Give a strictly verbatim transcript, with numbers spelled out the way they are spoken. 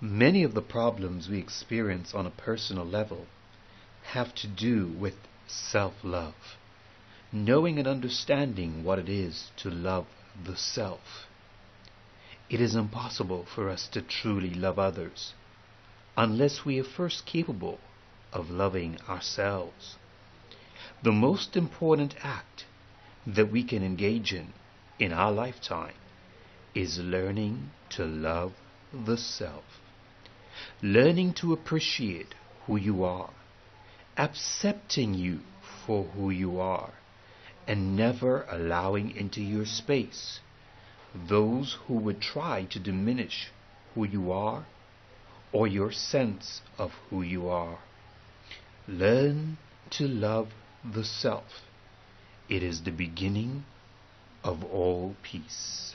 Many of the problems we experience on a personal level have to do with self-love, knowing and understanding what it is to love the self. It is impossible for us to truly love others unless we are first capable of loving ourselves. The most important act that we can engage in in our lifetime is learning to love the self, learning to appreciate who you are, accepting you for who you are, and never allowing into your space those who would try to diminish who you are or your sense of who you are. Learn to love the self. It is the beginning of all peace.